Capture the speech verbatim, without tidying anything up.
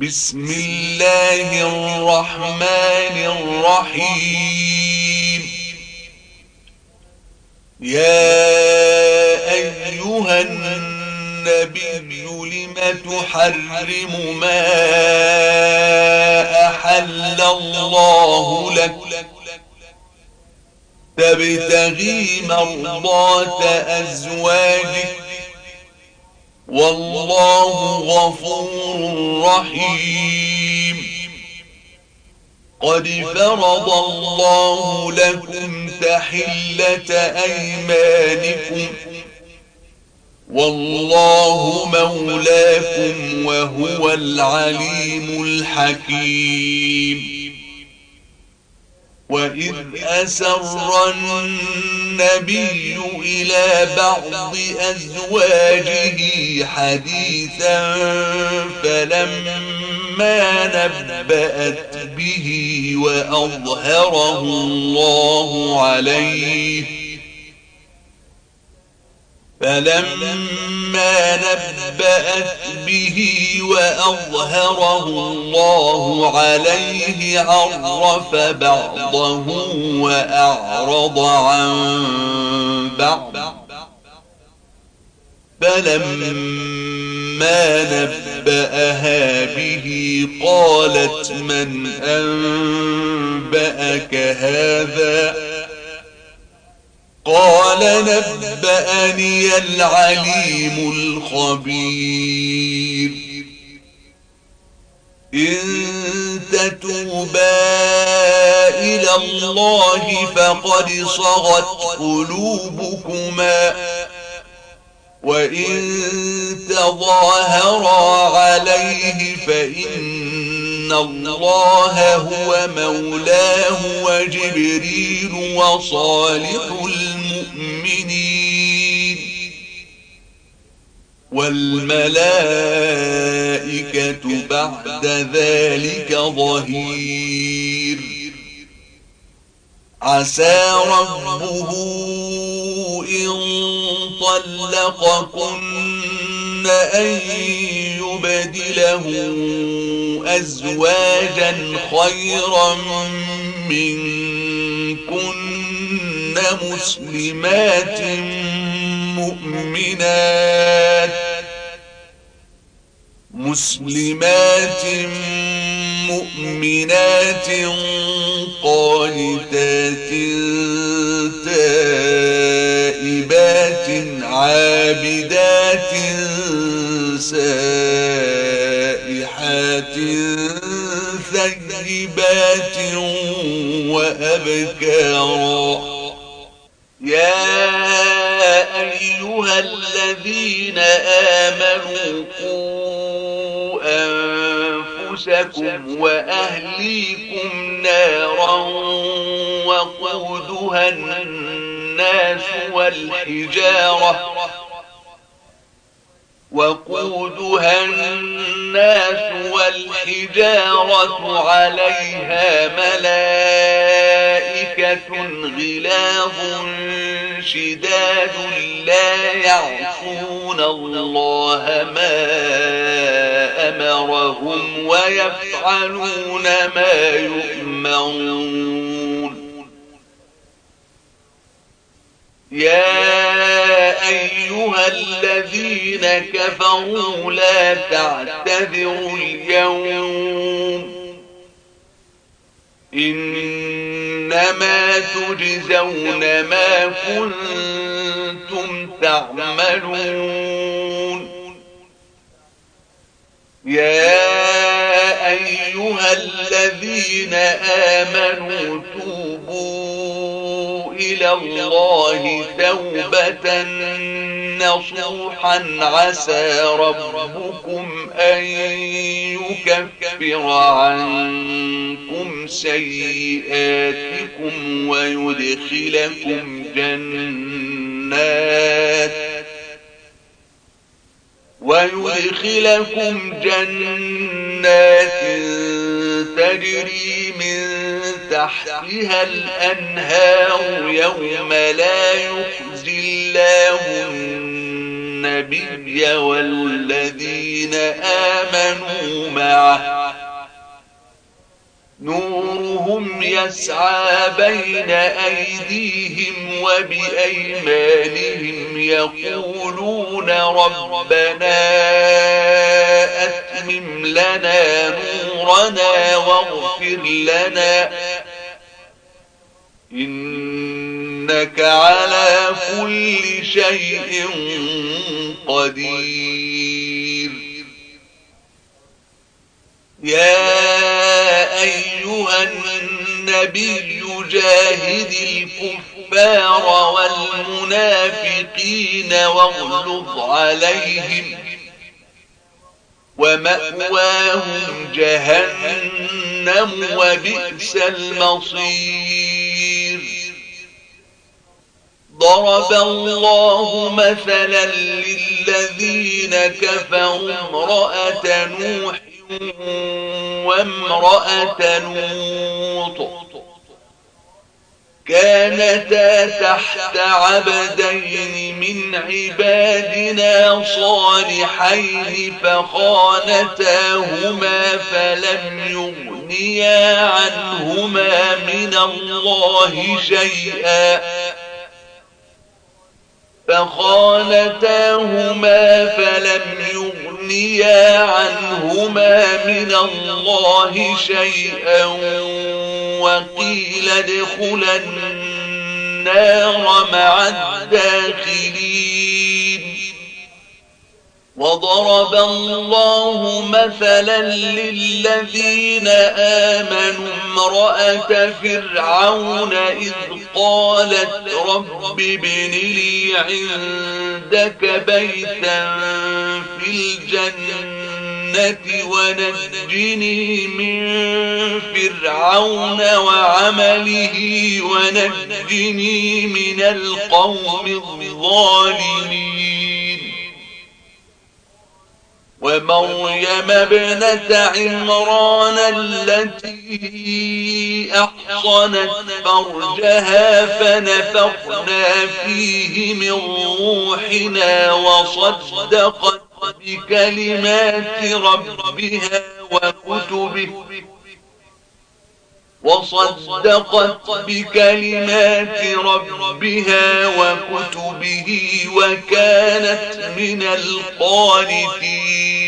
بسم الله الرحمن الرحيم. يا أيها النبي لم تحرم ما أحل الله لك تبتغي مرضات أزواجك والله غفور رحيم. قد فرض الله لكم تحلة أيمانكم والله مولاكم وهو العليم الحكيم. وإذ أسر النبي إلى بعض أزواجه حديثا فلما نبأت به وأظهره الله عليه فلما نبأت به وأظهره الله عليه عرف بعضه وأعرض عن بعض، فلما نبأها به قالت من أنبأك هذا؟ قال نبأني العليم الخبير. إن تتوبا إلى الله فقد صغت قلوبكما وإن تظاهرا عليه فإن الله هو مولاه وجبريل وصالح المؤمنين والملائكة بعد ذلك ظهير. عسى ربه إن طلقكن أن يبدله أزواجا خيرا منكن مسلمات مؤمنات مسلمات مؤمنات قانتات عابدات سائحات ثيبات وأبكارا. يا أيها الذين آمنوا قوا أنفسكم وأهليكم نارا وقودها الناس والحجارة وقودها الناس والحجارة عليها ملائكة غلاظ شداد لا يعصون الله ما أمرهم ويفعلون ما يؤمرون. يا أيها الذين كفروا لا تعتذروا اليوم إنما تجزون ما كنتم تعملون. يا أيها الذين آمنوا توبوا إلى الله توبة نصوحا عسى ربكم أن يكفر عنكم سيئاتكم ويدخلكم جنات ويدخلكم جنات تجري من تحتها الأنهار يوم لا يخزي الله النبي والذين آمنوا معه نورهم يسعى بين أيديهم وبأيمانهم يقولون ربنا أتمم لنا نورنا واغفر لنا إنك على كل شيء قدير. يا أيها النبي جاهد الكفار والمنافقين واغلظ عليهم ومأواهم جهنم وبئس المصير. ضرب الله مثلا للذين كفروا امرأة نوح وامرأة لوط كانتا تحت عبدين من عبادنا صالحين فخانتاهما فلم يغنيا عنهما من الله شيئا فخانتاهما فلم يغنيا عنهما من الله شيئا وقيل ادخلا النار مع الداخلين. وضرب الله مثلا للذين آمنوا امرأة فرعون إذ قالت رب ابن لي عندك بيتا في الجنة ونجني من فرعون وعمله ونجني من القوم الظالمين. ومريم ابنة عمران التي أحصنت فرجها فنفخنا فيه من روحنا وصدقت بكلمات ربها وكتبه وصدقت بكلمات ربها وكتبه وكانت من القانتين.